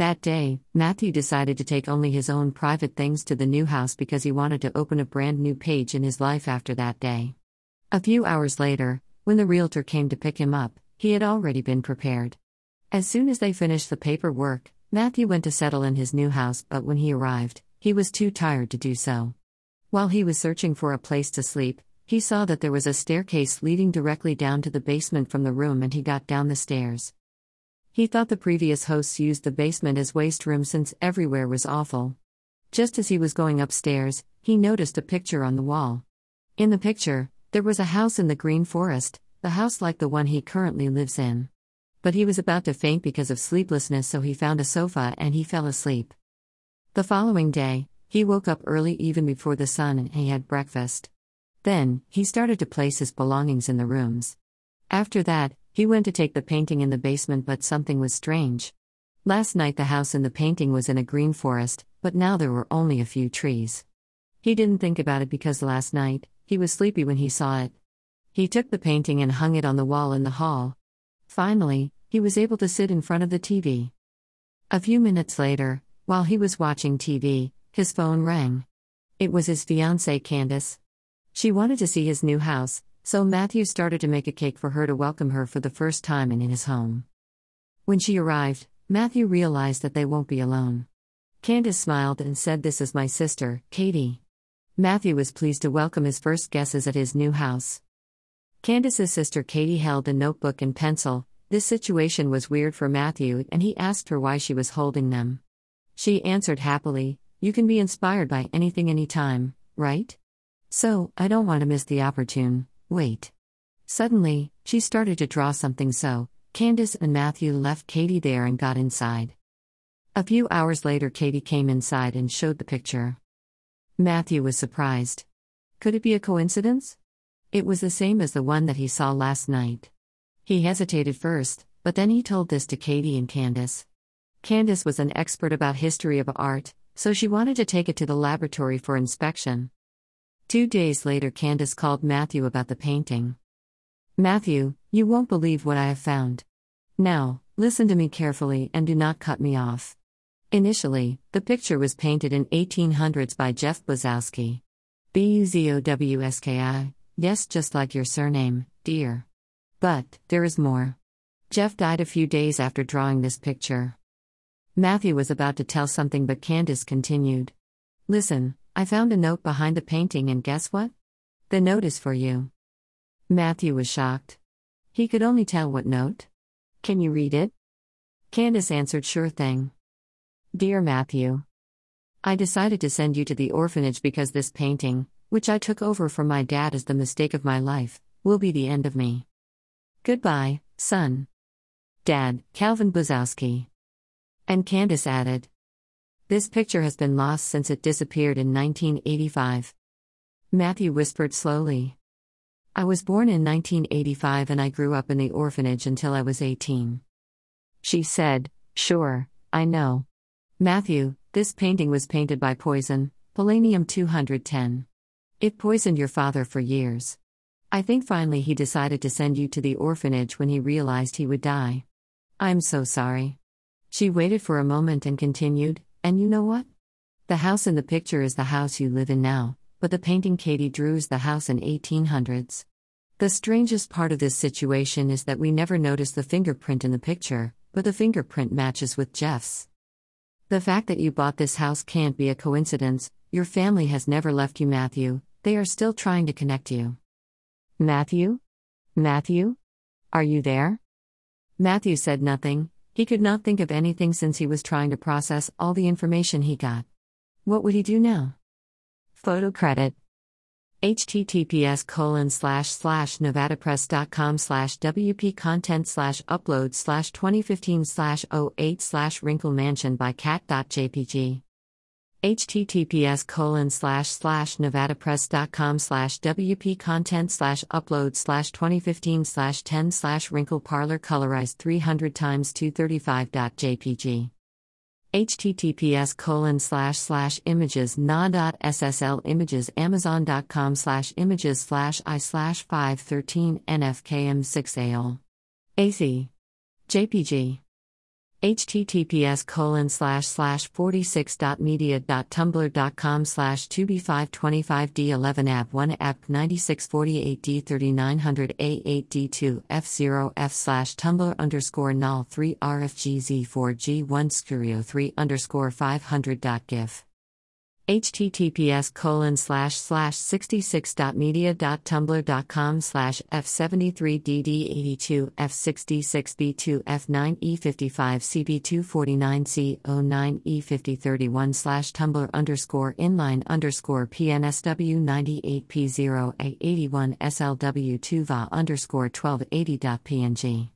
That day, Matthew decided to take only his own private things to the new house because he wanted to open a brand new page in his life after that day. A few hours later, when the realtor came to pick him up, he had already been prepared. As soon as they finished the paperwork, Matthew went to settle in his new house, but when he arrived, he was too tired to do so. While he was searching for a place to sleep, he saw that there was a staircase leading directly down to the basement from the room, and he got down the stairs. He thought the previous hosts used the basement as waste room since everywhere was awful. Just as he was going upstairs, he noticed a picture on the wall. In the picture, there was a house in the Green Forest, the house like the one he currently lives in. But he was about to faint because of sleeplessness, so he found a sofa and he fell asleep. The following day, he woke up early even before the sun, and he had breakfast. Then, he started to place his belongings in the rooms. After that, he went to take the painting in the basement, but something was strange. Last night the house in the painting was in a green forest, but now there were only a few trees. He didn't think about it because last night, he was sleepy when he saw it. He took the painting and hung it on the wall in the hall. Finally, he was able to sit in front of the TV. A few minutes later, while he was watching TV, his phone rang. It was his fiancée Candace. She wanted to see his new house, so Matthew started to make a cake for her to welcome her for the first time in his home. When she arrived, Matthew realized that they won't be alone. Candace smiled and said, "This is my sister, Katie." Matthew was pleased to welcome his first guests at his new house. Candace's sister Katie held a notebook and pencil. This situation was weird for Matthew, and he asked her why she was holding them. She answered happily, "You can be inspired by anything anytime, right? So, I don't want to miss the opportune. Wait." Suddenly, she started to draw something, so Candace and Matthew left Katie there and got inside. A few hours later, Katie came inside and showed the picture. Matthew was surprised. Could it be a coincidence? It was the same as the one that he saw last night. He hesitated first, but then he told this to Katie and Candace. Candace was an expert about history of art, so she wanted to take it to the laboratory for inspection. 2 days later, Candace called Matthew about the painting. "Matthew, you won't believe what I have found. Now, listen to me carefully and do not cut me off." Initially, the picture was painted in 1800s by Jeff Buzowski. Buzowski, yes, just like your surname, dear. But there is more. Jeff died a few days after drawing this picture. Matthew was about to tell something, but Candace continued. "Listen, I found a note behind the painting, and guess what? The note is for you." Matthew was shocked. He could only tell what note. "Can you read it?" Candace answered, "Sure thing. Dear Matthew, I decided to send you to the orphanage because this painting, which I took over from my dad as the mistake of my life, will be the end of me. Goodbye, son. Dad, Calvin Buzowski." And Candace added, "This picture has been lost since it disappeared in 1985. Matthew whispered slowly, "I was born in 1985 and I grew up in the orphanage until I was 18. She said, "Sure, I know. Matthew, this painting was painted by poison, polonium 210. It poisoned your father for years. I think finally he decided to send you to the orphanage when he realized he would die. I'm so sorry." She waited for a moment and continued, "And you know what? The house in the picture is the house you live in now, but the painting Katie drew is the house in 1800s. The strangest part of this situation is that we never noticed the fingerprint in the picture, but the fingerprint matches with Jeff's. The fact that you bought this house can't be a coincidence. Your family has never left you, Matthew. They are still trying to connect you. Matthew? Matthew? Are you there?" Matthew said nothing. He could not think of anything since he was trying to process all the information he got. What would he do now? Photo credit. https://nevadapress.com/wp-content/upload/2015/08/wrinkle mansion by cat.jpg. https://wp-content/upload/2015/10/wrinkle parlor colorized 300x235.jpg. https://images.ssl/images.amazon.com/images/i/513nfkm6al.ac.jpg. https://46.media.tumblr.com/2b525d11app9648d3900a8d2f0f/tumblr_null3rfgz4g1scrio3_500.gif https://66.media.tumblr.com/f73dd82f66b2f9e55cb249c09e5331/tumblr_inline_png https://image.freephoto/girl-line-table-park-writing_23-21476570890.jpg